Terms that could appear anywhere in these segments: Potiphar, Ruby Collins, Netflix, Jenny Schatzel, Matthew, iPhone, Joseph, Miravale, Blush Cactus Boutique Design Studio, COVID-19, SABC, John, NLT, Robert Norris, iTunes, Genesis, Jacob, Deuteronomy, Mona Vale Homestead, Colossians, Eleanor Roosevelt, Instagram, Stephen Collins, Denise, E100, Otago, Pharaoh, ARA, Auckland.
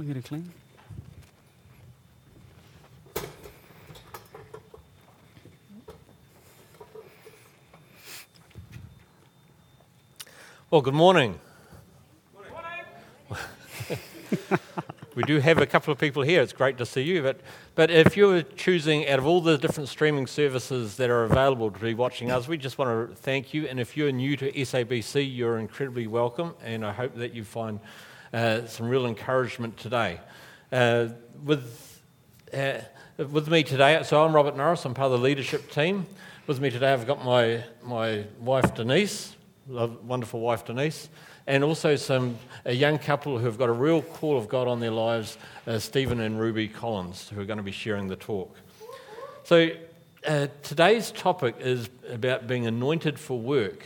Can we get a clean? Well, good morning. Morning. Morning. We do have a couple of people here. It's great to see you. But if you were choosing out of all the different streaming services that are available to be watching us, we just want to thank you. And if you're new to SABC, you're incredibly welcome. And I hope that you find some real encouragement today. With me today, so I'm Robert Norris. I'm part of the leadership team. With me today, I've got my wife, Denise. Wonderful wife Denise, and also a young couple who have got a real call of God on their lives, Stephen and Ruby Collins, who are going to be sharing the talk. So today's topic is about being anointed for work,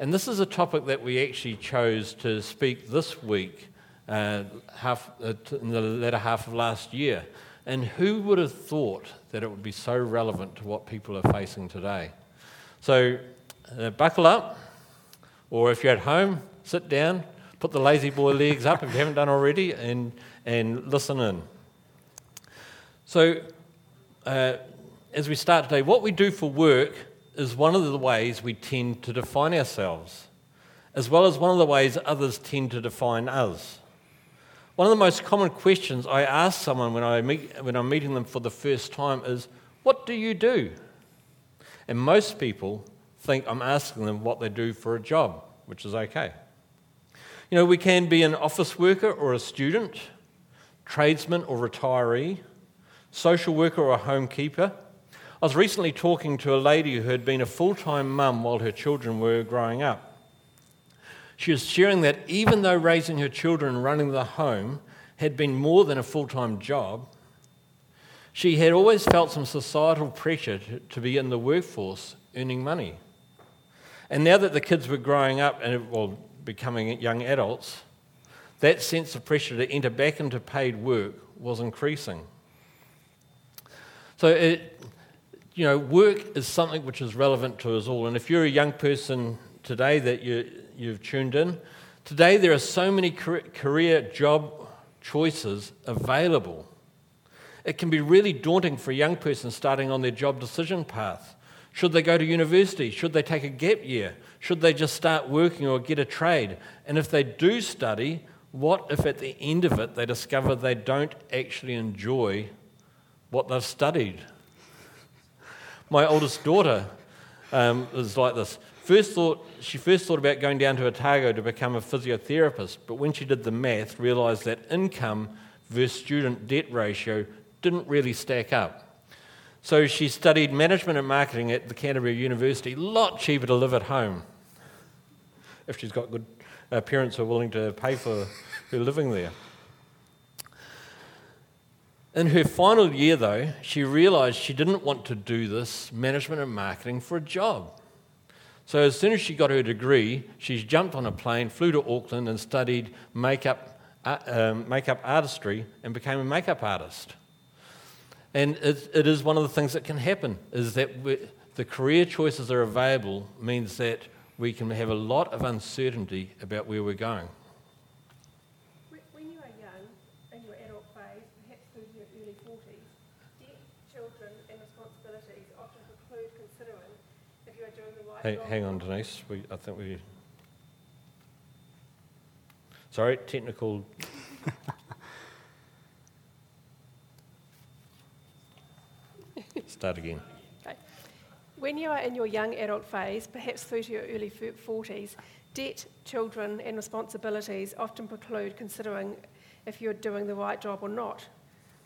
and this is a topic that we actually chose to speak this week, in the latter half of last year. And who would have thought that it would be so relevant to what people are facing today? So buckle up. Or if you're at home, sit down, put the lazy boy legs up if you haven't done already, and listen in. So, as we start today, what we do for work is one of the ways we tend to define ourselves, as well as one of the ways others tend to define us. One of the most common questions I ask someone when I'm meeting them for the first time is, "What do you do?" And most people think I'm asking them what they do for a job, which is okay. You know, we can be an office worker or a student, tradesman or retiree, social worker or a homekeeper. I was recently talking to a lady who had been a full-time mum while her children were growing up. She was sharing that even though raising her children and running the home had been more than a full-time job, she had always felt some societal pressure to be in the workforce earning money. And now that the kids were growing up and becoming young adults, that sense of pressure to enter back into paid work was increasing. So, work is something which is relevant to us all. And if you're a young person today that you've tuned in, today there are so many career job choices available. It can be really daunting for a young person starting on their job decision path. Should they go to university? Should they take a gap year? Should they just start working or get a trade? And if they do study, what if at the end of it they discover they don't actually enjoy what they've studied? My oldest daughter is like this. She first thought about going down to Otago to become a physiotherapist, but when she did the math, realised that income versus student debt ratio didn't really stack up. So she studied management and marketing at the Canterbury University. A lot cheaper to live at home if she's got good parents who are willing to pay for her living there. In her final year, though, she realised she didn't want to do this management and marketing for a job. So as soon as she got her degree, she jumped on a plane, flew to Auckland and studied makeup artistry and became a makeup artist. And it is one of the things that can happen, is that the career choices that are available means that we can have a lot of uncertainty about where we're going. When you are young, in your adult phase, perhaps through your early 40s, debt, children and responsibilities often preclude considering if you are doing the right job. Hang on, Denise. Sorry, technical... Start again. Okay. When you are in your young adult phase, perhaps through to your early 40s, debt, children and responsibilities often preclude considering if you're doing the right job or not.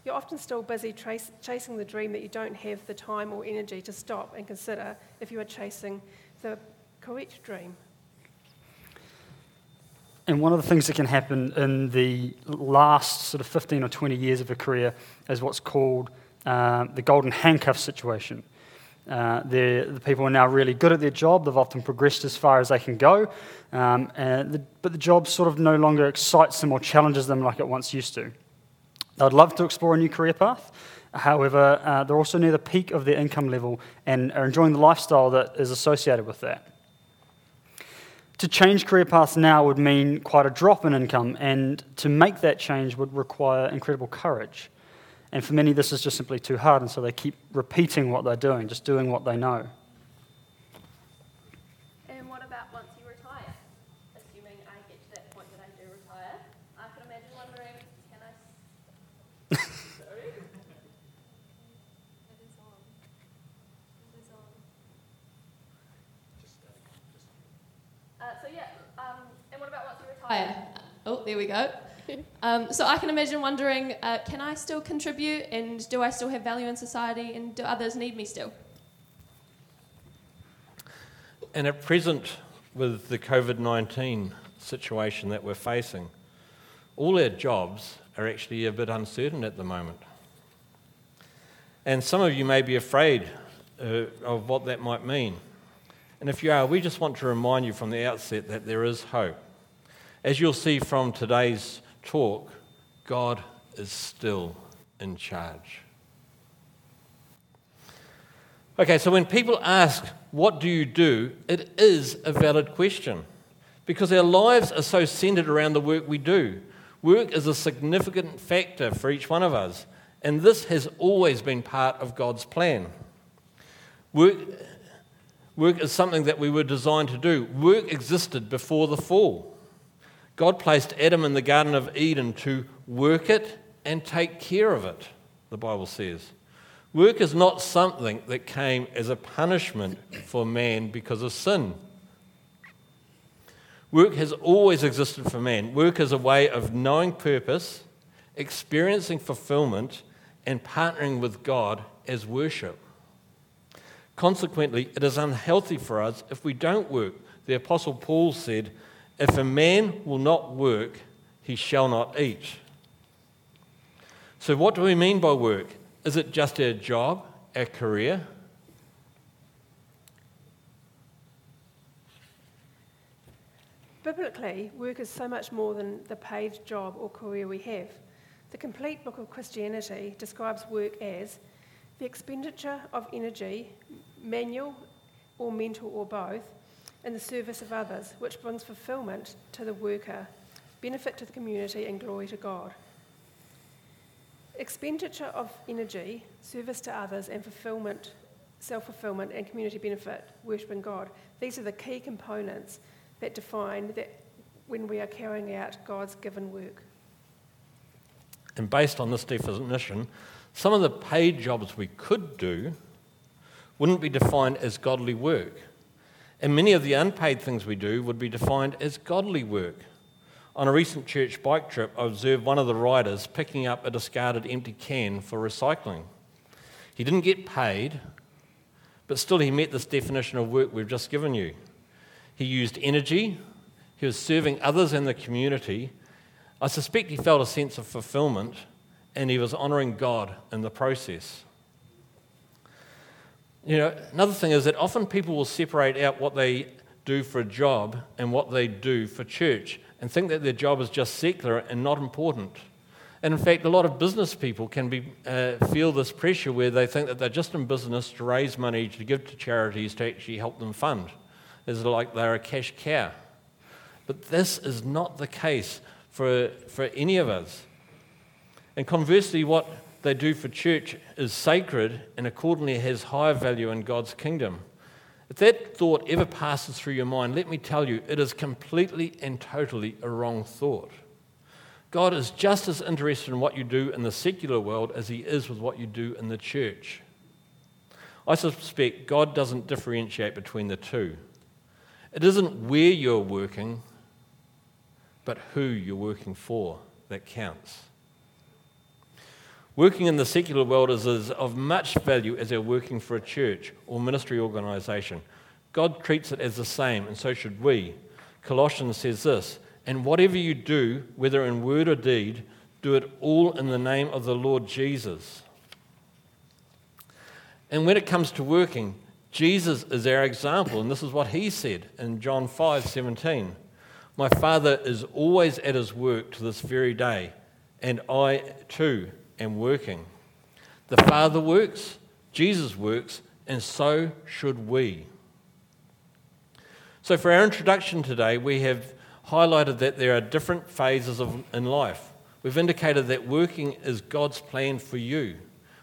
You're often still busy chasing the dream that you don't have the time or energy to stop and consider if you are chasing the correct dream. And one of the things that can happen in the last sort of 15 or 20 years of a career is what's called the golden handcuff situation. The people are now really good at their job. They've often progressed as far as they can go, but the job sort of no longer excites them or challenges them like it once used to. They'd love to explore a new career path. However, they're also near the peak of their income level and are enjoying the lifestyle that is associated with that. To change career paths now would mean quite a drop in income, and to make that change would require incredible courage. And for many, this is just simply too hard, and so they keep repeating what they're doing, just doing what they know. And what about once you retire? Assuming I get to that point that I do retire, I can imagine wondering, can I... Sorry? And what about once you retire? Oh, there we go. So I can imagine wondering, can I still contribute, and do I still have value in society, and do others need me still? And at present, with the COVID-19 situation that we're facing, all our jobs are actually a bit uncertain at the moment. And some of you may be afraid of what that might mean. And if you are, we just want to remind you from the outset that there is hope. As you'll see from today's talk, God is still in charge. Okay, so when people ask, what do you do? It is a valid question, because our lives are so centered around the work we do. Work is a significant factor for each one of us, and this has always been part of God's plan. Work is something that we were designed to do. Work existed before the fall. God placed Adam in the Garden of Eden to work it and take care of it, the Bible says. Work is not something that came as a punishment for man because of sin. Work has always existed for man. Work is a way of knowing purpose, experiencing fulfillment, and partnering with God as worship. Consequently, it is unhealthy for us if we don't work. The Apostle Paul said, "If a man will not work, he shall not eat." So what do we mean by work? Is it just our job, our career? Biblically, work is so much more than the paid job or career we have. The complete book of Christianity describes work as the expenditure of energy, manual or mental or both, in the service of others, which brings fulfilment to the worker, benefit to the community, and glory to God. Expenditure of energy, service to others, and fulfilment, self-fulfilment, and community benefit, worshiping God. These are the key components that define that when we are carrying out God's given work. And based on this definition, some of the paid jobs we could do wouldn't be defined as godly work. And many of the unpaid things we do would be defined as godly work. On a recent church bike trip, I observed one of the riders picking up a discarded empty can for recycling. He didn't get paid, but still he met this definition of work we've just given you. He used energy, he was serving others in the community. I suspect he felt a sense of fulfillment, and he was honouring God in the process. You know, another thing is that often people will separate out what they do for a job and what they do for church, and think that their job is just secular and not important. And in fact, a lot of business people can feel this pressure where they think that they're just in business to raise money to give to charities to actually help them fund. It's like they're a cash cow. But this is not the case for any of us. And conversely, what they do for church is sacred and accordingly has higher value in God's kingdom. If that thought ever passes through your mind, let me tell you, it is completely and totally a wrong thought. God is just as interested in what you do in the secular world as he is with what you do in the church. I suspect God doesn't differentiate between the two. It isn't where you're working, but who you're working for that counts. Working in the secular world is of much value as they're working for a church or ministry organisation. God treats it as the same, and so should we. Colossians says this, "And whatever you do, whether in word or deed, do it all in the name of the Lord Jesus." And when it comes to working, Jesus is our example, and this is what he said in John 5:17. "My Father is always at his work to this very day, and I too and working." The Father works, Jesus works, and so should we. So for our introduction today, we have highlighted that there are different phases in life. We've indicated that working is God's plan for you.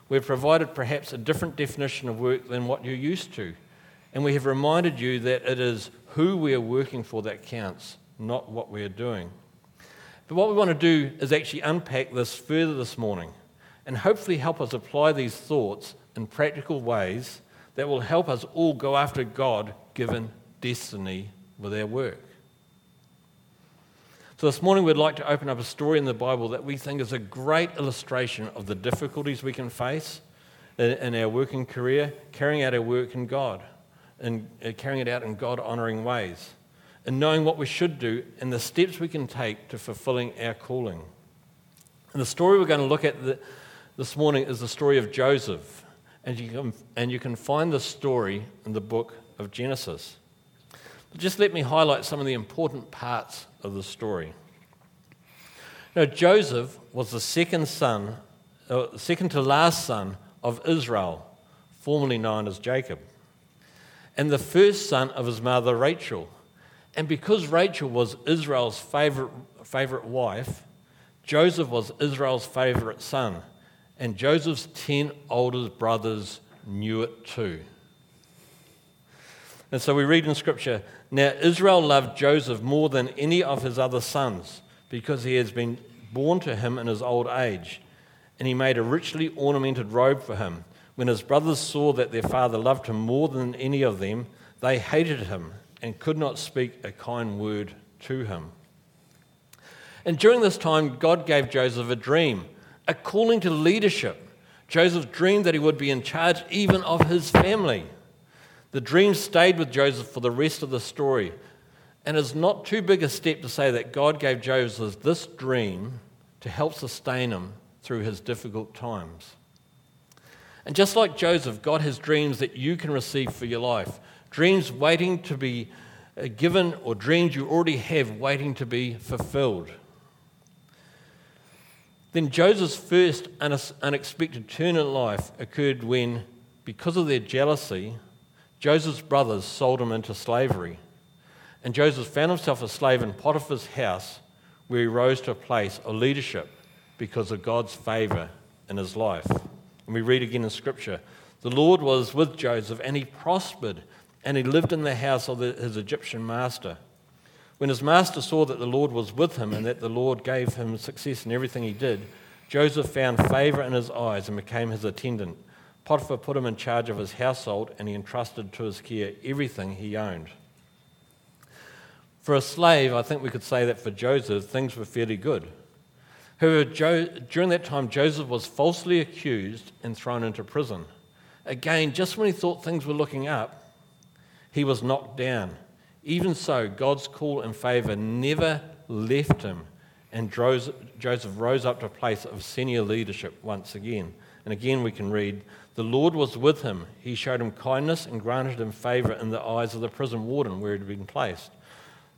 We've provided perhaps a different definition of work than what you're used to. And we have reminded you that it is who we are working for that counts, not what we are doing. But what we want to do is actually unpack this further this morning and hopefully help us apply these thoughts in practical ways that will help us all go after God-given destiny with our work. So this morning we'd like to open up a story in the Bible that we think is a great illustration of the difficulties we can face in our working career, carrying out our work in God, and carrying it out in God-honouring ways, and knowing what we should do and the steps we can take to fulfilling our calling. And the story we're going to look at this morning is the story of Joseph, and you can find the story in the book of Genesis. But just let me highlight some of the important parts of the story. Now, Joseph was the second to last son of Israel, formerly known as Jacob, and the first son of his mother Rachel. And because Rachel was Israel's favorite wife, Joseph was Israel's favorite son, and Joseph's 10 oldest brothers knew it too. And so we read in Scripture, now Israel loved Joseph more than any of his other sons, because he has been born to him in his old age, and he made a richly ornamented robe for him. When his brothers saw that their father loved him more than any of them, they hated him and could not speak a kind word to him. And during this time, God gave Joseph a dream, a calling to leadership. Joseph dreamed that he would be in charge even of his family. The dream stayed with Joseph for the rest of the story, and it's not too big a step to say that God gave Joseph this dream to help sustain him through his difficult times. And just like Joseph, God has dreams that you can receive for your life, dreams waiting to be given or dreams you already have waiting to be fulfilled. Then Joseph's first unexpected turn in life occurred when, because of their jealousy, Joseph's brothers sold him into slavery, and Joseph found himself a slave in Potiphar's house, where he rose to a place of leadership because of God's favour in his life. And we read again in Scripture, the Lord was with Joseph, and he prospered, and he lived in the house of his Egyptian master. When his master saw that the Lord was with him and that the Lord gave him success in everything he did, Joseph found favour in his eyes and became his attendant. Potiphar put him in charge of his household, and he entrusted to his care everything he owned. For a slave, I think we could say that for Joseph, things were fairly good. However, during that time, Joseph was falsely accused and thrown into prison. Again, just when he thought things were looking up, he was knocked down. Even so, God's call and favour never left him, and Joseph rose up to a place of senior leadership once again. And again we can read, the Lord was with him. He showed him kindness and granted him favour in the eyes of the prison warden where he'd been placed.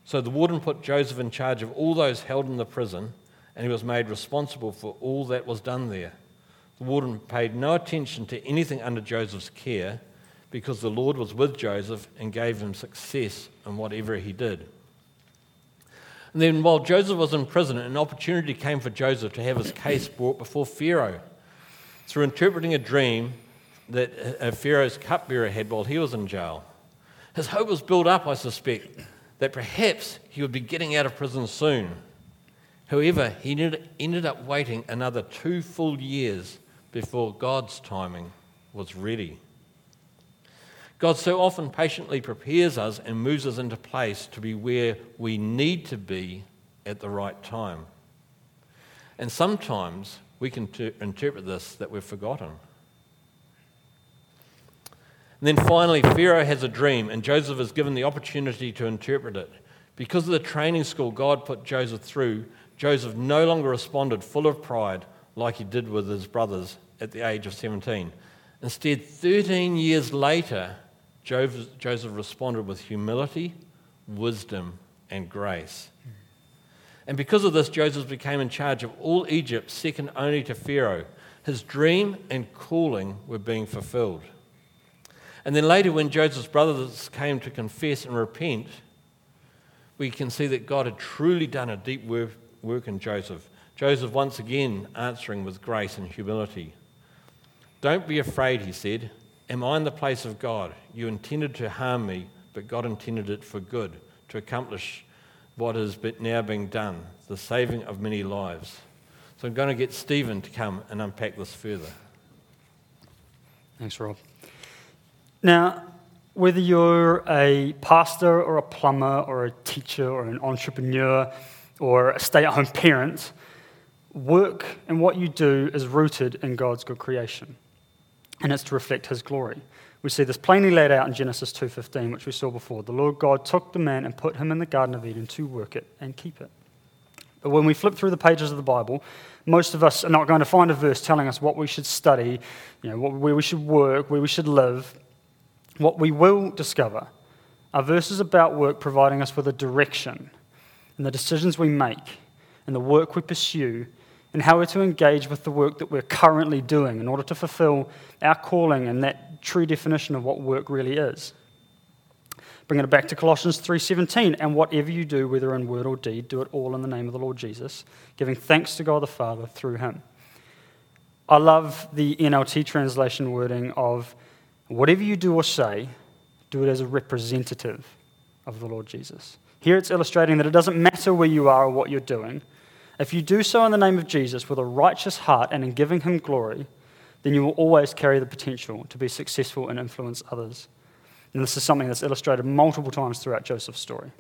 So the warden put Joseph in charge of all those held in the prison, and he was made responsible for all that was done there. The warden paid no attention to anything under Joseph's care, because the Lord was with Joseph and gave him success in whatever he did. And then while Joseph was in prison, an opportunity came for Joseph to have his case brought before Pharaoh. Through interpreting a dream that Pharaoh's cupbearer had while he was in jail, his hope was built up, I suspect, that perhaps he would be getting out of prison soon. However, he ended up waiting another 2 full years before God's timing was ready. God so often patiently prepares us and moves us into place to be where we need to be at the right time. And sometimes we can interpret this that we've forgotten. And then finally, Pharaoh has a dream, and Joseph is given the opportunity to interpret it. Because of the training school God put Joseph through, Joseph no longer responded full of pride like he did with his brothers at the age of 17. Instead, 13 years later, Joseph responded with humility, wisdom, and grace. And because of this, Joseph became in charge of all Egypt, second only to Pharaoh. His dream and calling were being fulfilled. And then later, when Joseph's brothers came to confess and repent, we can see that God had truly done a deep work in Joseph. Joseph once again answering with grace and humility. Don't be afraid, he said. Am I in the place of God? You intended to harm me, but God intended it for good, to accomplish what is but now being done, the saving of many lives. So I'm going to get Stephen to come and unpack this further. Thanks, Rob. Now, whether you're a pastor or a plumber or a teacher or an entrepreneur or a stay-at-home parent, work and what you do is rooted in God's good creation, and it's to reflect his glory. We see this plainly laid out in Genesis 2:15, which we saw before. The Lord God took the man and put him in the Garden of Eden to work it and keep it. But when we flip through the pages of the Bible, most of us are not going to find a verse telling us what we should study, where we should work, where we should live. What we will discover are verses about work providing us with a direction and the decisions we make and the work we pursue and how we're to engage with the work that we're currently doing in order to fulfill our calling and that true definition of what work really is. Bringing it back to Colossians 3:17, and whatever you do, whether in word or deed, do it all in the name of the Lord Jesus, giving thanks to God the Father through him. I love the NLT translation wording of, whatever you do or say, do it as a representative of the Lord Jesus. Here it's illustrating that it doesn't matter where you are or what you're doing. If you do so in the name of Jesus with a righteous heart and in giving him glory, then you will always carry the potential to be successful and influence others. And this is something that's illustrated multiple times throughout Joseph's story.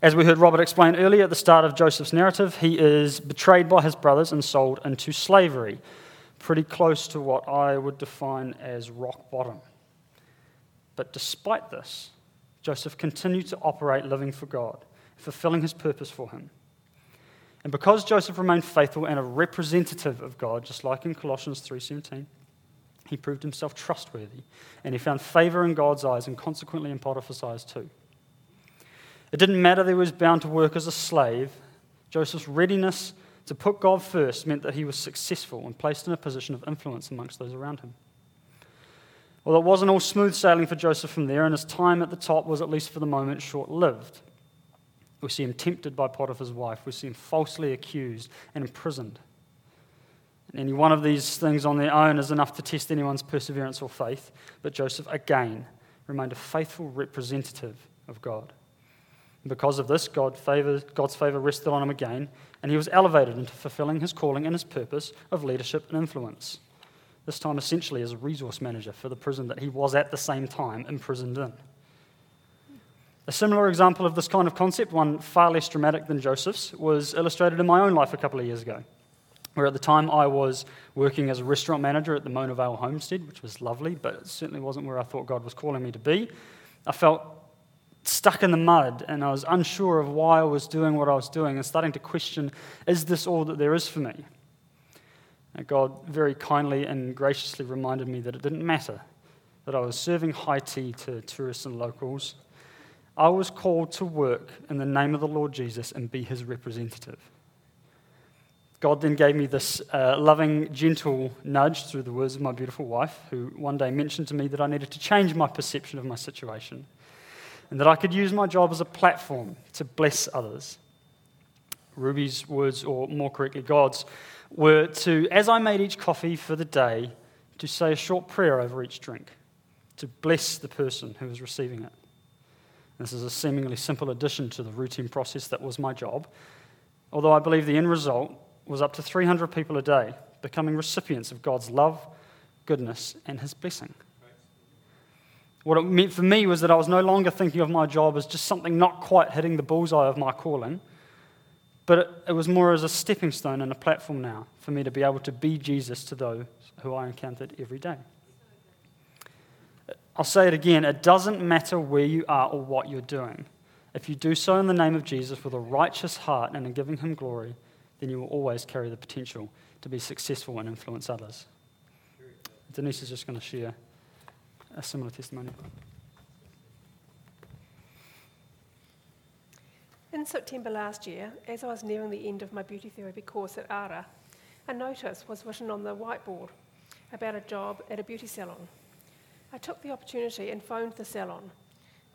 As we heard Robert explain earlier at the start of Joseph's narrative, he is betrayed by his brothers and sold into slavery, pretty close to what I would define as rock bottom. But despite this, Joseph continued to operate living for God, fulfilling his purpose for him. And because Joseph remained faithful and a representative of God, just like in Colossians 3:17, he proved himself trustworthy, and he found favor in God's eyes and consequently in Potiphar's eyes too. It didn't matter that he was bound to work as a slave. Joseph's readiness to put God first meant that he was successful and placed in a position of influence amongst those around him. Although it wasn't all smooth sailing for Joseph from there, and his time at the top was, at least for the moment, short-lived. We see him tempted by Potiphar's wife. We see him falsely accused and imprisoned. And any one of these things on their own is enough to test anyone's perseverance or faith, but Joseph, again, remained a faithful representative of God. And because of this, God's favour rested on him again, and he was elevated into fulfilling his calling and his purpose of leadership and influence, this time essentially as a resource manager for the prison that he was at the same time imprisoned in. A similar example of this kind of concept, one far less dramatic than Joseph's, was illustrated in my own life a couple of years ago, where at the time I was working as a restaurant manager at the Mona Vale Homestead, which was lovely, but it certainly wasn't where I thought God was calling me to be. I felt stuck in the mud, and I was unsure of why I was doing what I was doing and starting to question, is this all that there is for me? And God very kindly and graciously reminded me that it didn't matter, that I was serving high tea to tourists and locals. I was called to work in the name of the Lord Jesus and be his representative. God then gave me this loving, gentle nudge through the words of my beautiful wife, who one day mentioned to me that I needed to change my perception of my situation and that I could use my job as a platform to bless others. Ruby's words, or more correctly God's, were to, as I made each coffee for the day, to say a short prayer over each drink, to bless the person who was receiving it. And this is a seemingly simple addition to the routine process that was my job, although I believe the end result was up to 300 people a day becoming recipients of God's love, goodness, and his blessing. What it meant for me was that I was no longer thinking of my job as just something not quite hitting the bullseye of my calling, but it was more as a stepping stone and a platform now for me to be able to be Jesus to those who I encountered every day. I'll say it again, it doesn't matter where you are or what you're doing. If you do so in the name of Jesus with a righteous heart and in giving him glory, then you will always carry the potential to be successful and influence others. Denise is just going to share a similar testimony. In September last year, as I was nearing the end of my beauty therapy course at ARA, a notice was written on the whiteboard about a job at a beauty salon. I took the opportunity and phoned the salon.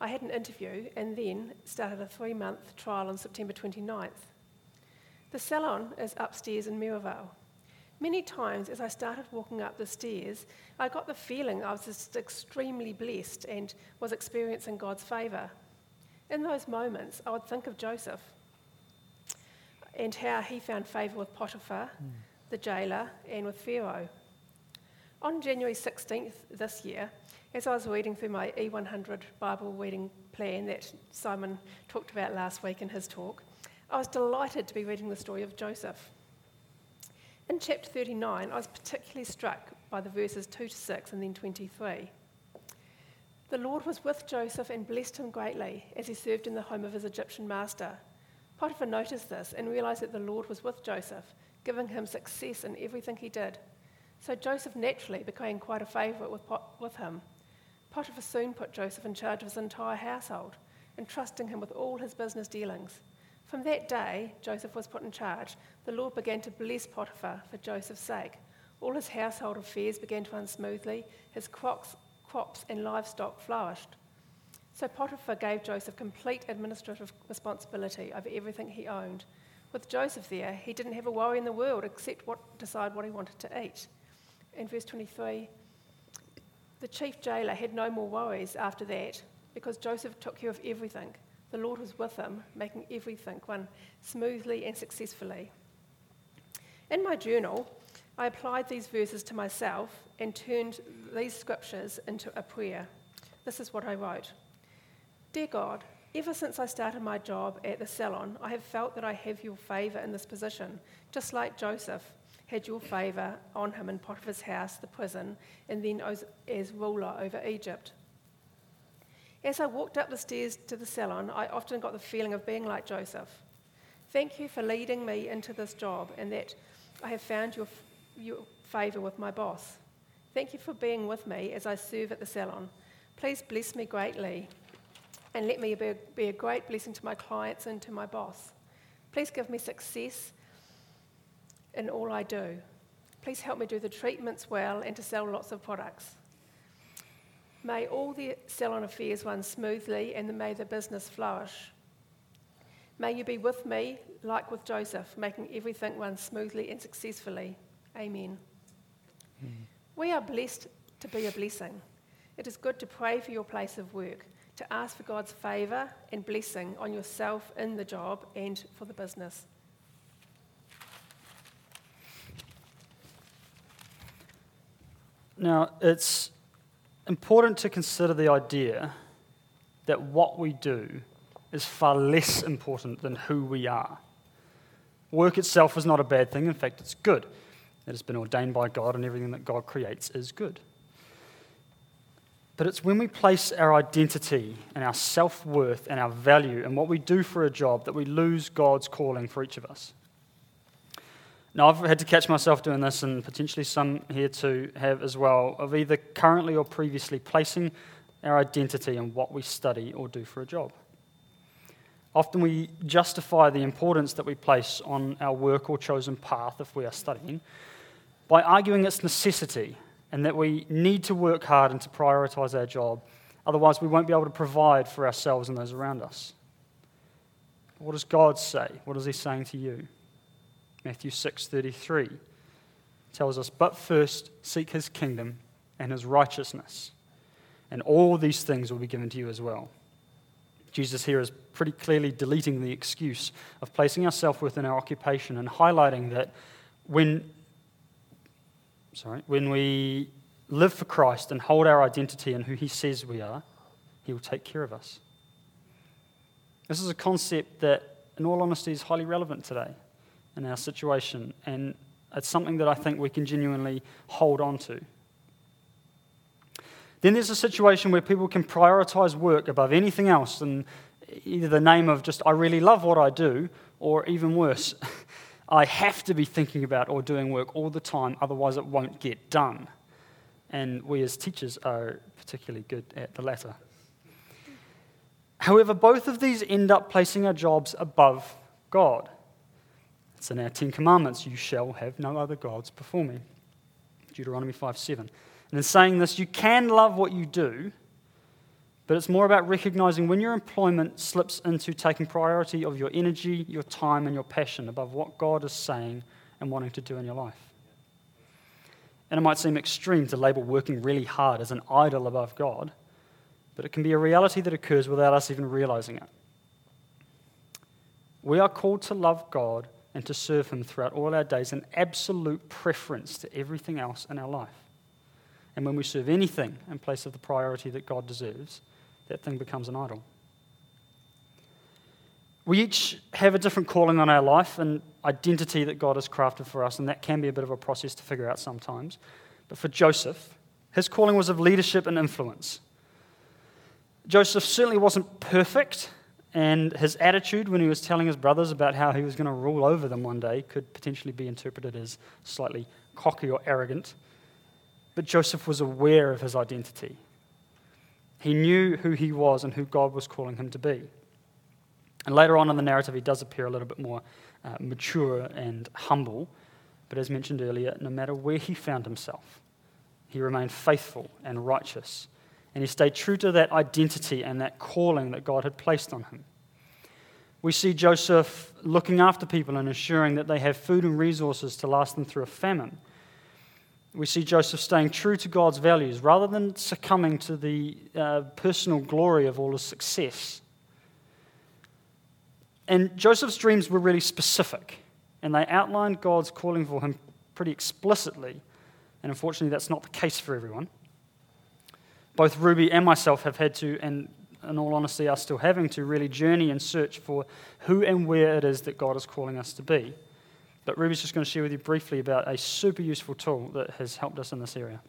I had an interview and then started a 3-month trial on September 29th. The salon is upstairs in Miravale. Many times as I started walking up the stairs, I got the feeling I was just extremely blessed and was experiencing God's favour. In those moments, I would think of Joseph and how he found favour with Potiphar, the jailer, and with Pharaoh. On January 16th this year, as I was reading through my E100 Bible reading plan that Simon talked about last week in his talk, I was delighted to be reading the story of Joseph. In chapter 39, I was particularly struck by the verses 2 to 6 and then 23. The Lord was with Joseph and blessed him greatly as he served in the home of his Egyptian master. Potiphar noticed this and realised that the Lord was with Joseph, giving him success in everything he did. So Joseph naturally became quite a favourite with him. Potiphar soon put Joseph in charge of his entire household, entrusting him with all his business dealings. From that day, Joseph was put in charge. The Lord began to bless Potiphar for Joseph's sake. All his household affairs began to run smoothly. His crops and livestock flourished. So Potiphar gave Joseph complete administrative responsibility over everything he owned. With Joseph there, he didn't have a worry in the world except decide what he wanted to eat. In verse 23, the chief jailer had no more worries after that because Joseph took care of everything. The Lord was with him, making everything run smoothly and successfully. In my journal, I applied these verses to myself and turned these scriptures into a prayer. This is what I wrote. Dear God, ever since I started my job at the salon, I have felt that I have your favour in this position, just like Joseph had your favour on him in Potiphar's house, the prison, and then as ruler over Egypt. As I walked up the stairs to the salon, I often got the feeling of being like Joseph. Thank you for leading me into this job and that I have found your favour with my boss. Thank you for being with me as I serve at the salon. Please bless me greatly and let me be a great blessing to my clients and to my boss. Please give me success in all I do. Please help me do the treatments well and to sell lots of products. May all the salon affairs run smoothly and may the business flourish. May you be with me, like with Joseph, making everything run smoothly and successfully. Amen. We are blessed to be a blessing. It is good to pray for your place of work, to ask for God's favour and blessing on yourself in the job and for the business. Now, it's important to consider the idea that what we do is far less important than who we are. Work itself is not a bad thing. In fact, it's good. It has been ordained by God, and everything that God creates is good. But it's when we place our identity and our self-worth and our value in what we do for a job that we lose God's calling for each of us. Now, I've had to catch myself doing this, and potentially some here too have as well, of either currently or previously placing our identity in what we study or do for a job. Often we justify the importance that we place on our work or chosen path, if we are studying, by arguing its necessity and that we need to work hard and to prioritise our job, otherwise we won't be able to provide for ourselves and those around us. What does God say? What is he saying to you? Matthew 6:33 tells us, but first seek his kingdom and his righteousness, and all these things will be given to you as well. Jesus here is pretty clearly deleting the excuse of placing ourselves within our occupation and highlighting that when we live for Christ and hold our identity in who he says we are, he will take care of us. This is a concept that, in all honesty, is highly relevant today in our situation, and it's something that I think we can genuinely hold on to. Then there's a situation where people can prioritise work above anything else in either the name of just, I really love what I do, or even worse, I have to be thinking about or doing work all the time, otherwise it won't get done. And we as teachers are particularly good at the latter. However, both of these end up placing our jobs above God. It's in our 10 Commandments, you shall have no other gods before me. Deuteronomy 5:7. And in saying this, you can love what you do, But it's more about recognizing when your employment slips into taking priority of your energy, your time, and your passion above what God is saying and wanting to do in your life. And it might seem extreme to label working really hard as an idol above God, but it can be a reality that occurs without us even realizing it. We are called to love God and to serve Him throughout all our days in absolute preference to everything else in our life. And when we serve anything in place of the priority that God deserves, that thing becomes an idol. We each have a different calling on our life and identity that God has crafted for us, and that can be a bit of a process to figure out sometimes. But for Joseph, his calling was of leadership and influence. Joseph certainly wasn't perfect, and his attitude when he was telling his brothers about how he was going to rule over them one day could potentially be interpreted as slightly cocky or arrogant. But Joseph was aware of his identity. He knew who he was and who God was calling him to be. And later on in the narrative, he does appear a little bit more mature and humble. But as mentioned earlier, no matter where he found himself, he remained faithful and righteous. And he stayed true to that identity and that calling that God had placed on him. We see Joseph looking after people and ensuring that they have food and resources to last them through a famine. We see Joseph staying true to God's values rather than succumbing to the personal glory of all his success. And Joseph's dreams were really specific, and they outlined God's calling for him pretty explicitly. And unfortunately, that's not the case for everyone. Both Ruby and myself have had to, and in all honesty, are still having to, really journey and search for who and where it is that God is calling us to be. But Ruby's just going to share with you briefly about a super useful tool that has helped us in this area.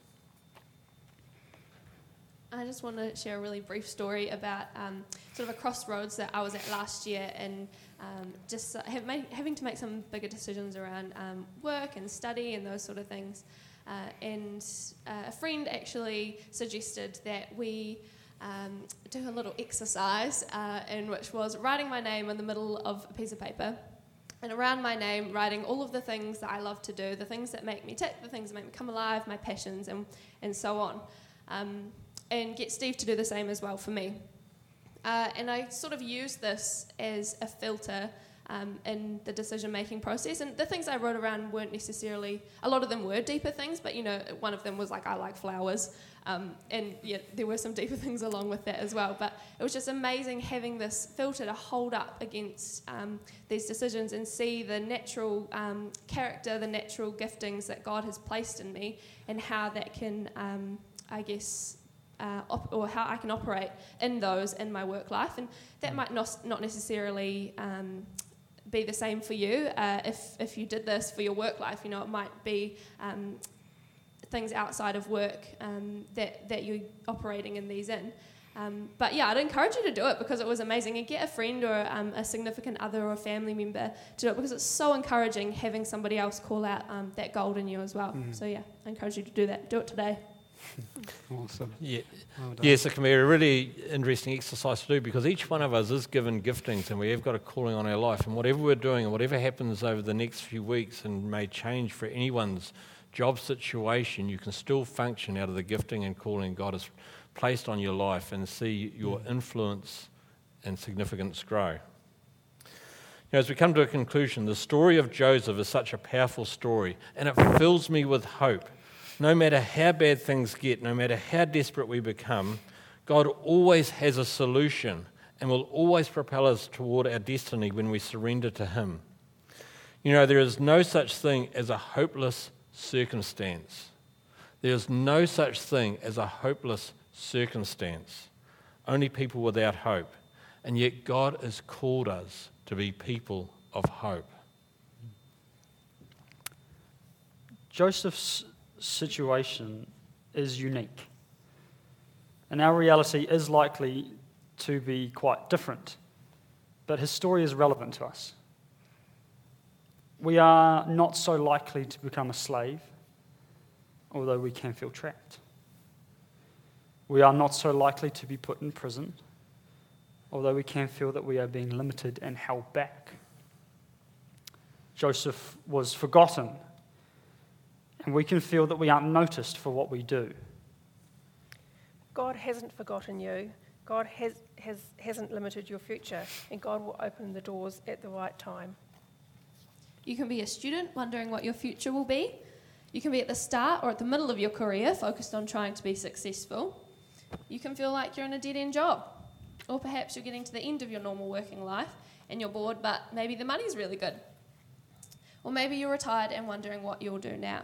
I just want to share a really brief story about sort of a crossroads that I was at last year, and just having to make some bigger decisions around work and study and those sort of things. And a friend actually suggested that we do a little exercise, in which was writing my name on the middle of a piece of paper. And around my name, writing all of the things that I love to do, the things that make me tick, the things that make me come alive, my passions, and so on. And get Steve to do the same as well for me. And I sort of used this as a filter in the decision-making process. And the things I wrote around weren't necessarily... A lot of them were deeper things, but, you know, one of them was like, I like flowers. And yeah, there were some deeper things along with that as well. But it was just amazing having this filter to hold up against these decisions and see the natural character, the natural giftings that God has placed in me, and how that can, how I can operate in those in my work life. And that might not necessarily... be the same for you if you did this for your work life. You know, it might be things outside of work that you're operating in these in. But yeah, I'd encourage you to do it because it was amazing. And get a friend or a significant other or a family member to do it, because it's so encouraging having somebody else call out that gold in you as well. Mm. So yeah, I encourage you to do that. Do it today. Awesome. Yeah. Well, yes, it can be a really interesting exercise to do, because each one of us is given giftings and we have got a calling on our life, and whatever we're doing and whatever happens over the next few weeks and may change for anyone's job situation, you can still function out of the gifting and calling God has placed on your life and see your influence and significance grow. Now, as we come to a conclusion, the story of Joseph is such a powerful story, and it fills me with hope. No matter how bad things get, no matter how desperate we become, God always has a solution and will always propel us toward our destiny when we surrender to Him. You know, there is no such thing as a hopeless circumstance. There is no such thing as a hopeless circumstance. Only people without hope. And yet God has called us to be people of hope. Joseph's situation is unique, and our reality is likely to be quite different, but his story is relevant to us. We are not so likely to become a slave, although we can feel trapped. We are not so likely to be put in prison, although we can feel that we are being limited and held back. Joseph was forgotten, and we can feel that we aren't noticed for what we do. God hasn't forgotten you. God hasn't limited your future, and God will open the doors at the right time. You can be a student wondering what your future will be. You can be at the start or at the middle of your career, focused on trying to be successful. You can feel like you're in a dead-end job. Or perhaps you're getting to the end of your normal working life and you're bored, but maybe the money's really good. Or maybe you're retired and wondering what you'll do now.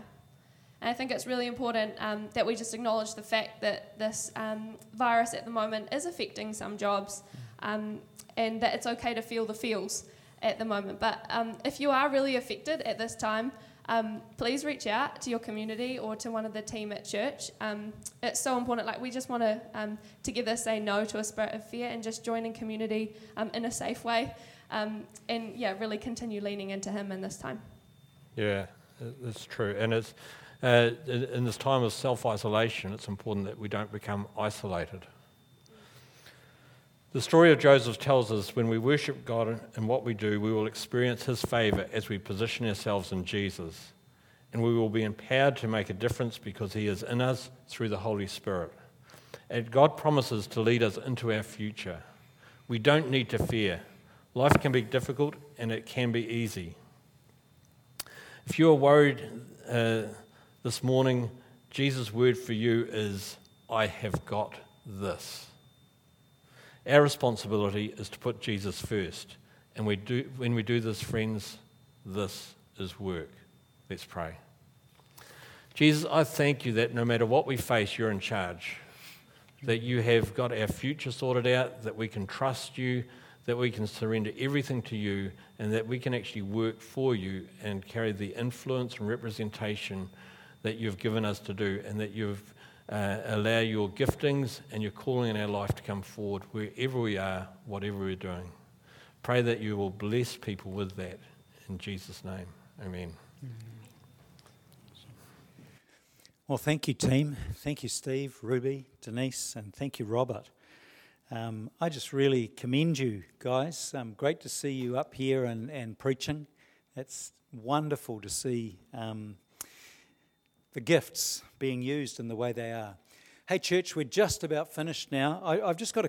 And I think it's really important that we just acknowledge the fact that this virus at the moment is affecting some jobs, and that it's okay to feel the feels at the moment. But if you are really affected at this time, please reach out to your community or to one of the team at church. It's so important. Like, we just want to together say no to a spirit of fear and just join in community in a safe way, and yeah, really continue leaning into Him in this time. Yeah, that's true. And it's in this time of self-isolation, it's important that we don't become isolated. The story of Joseph tells us when we worship God in what we do, we will experience His favour as we position ourselves in Jesus, and we will be empowered to make a difference because He is in us through the Holy Spirit. And God promises to lead us into our future. We don't need to fear. Life can be difficult and it can be easy. If you are worried this morning, Jesus' word for you is, I have got this. Our responsibility is to put Jesus first, and when we do this, friends, this is work. Let's pray. Jesus, I thank you that no matter what we face, you're in charge, that you have got our future sorted out, that we can trust you, that we can surrender everything to you, and that we can actually work for you and carry the influence and representation that you've given us to do, and that you've allow your giftings and your calling in our life to come forward wherever we are, whatever we're doing. Pray that you will bless people with that. In Jesus' name, amen. Well, thank you, team. Thank you, Steve, Ruby, Denise, and thank you, Robert. I just really commend you guys. Great to see you up here and preaching. It's wonderful to see the gifts being used in the way they are. Hey, church, we're just about finished now. I've just got a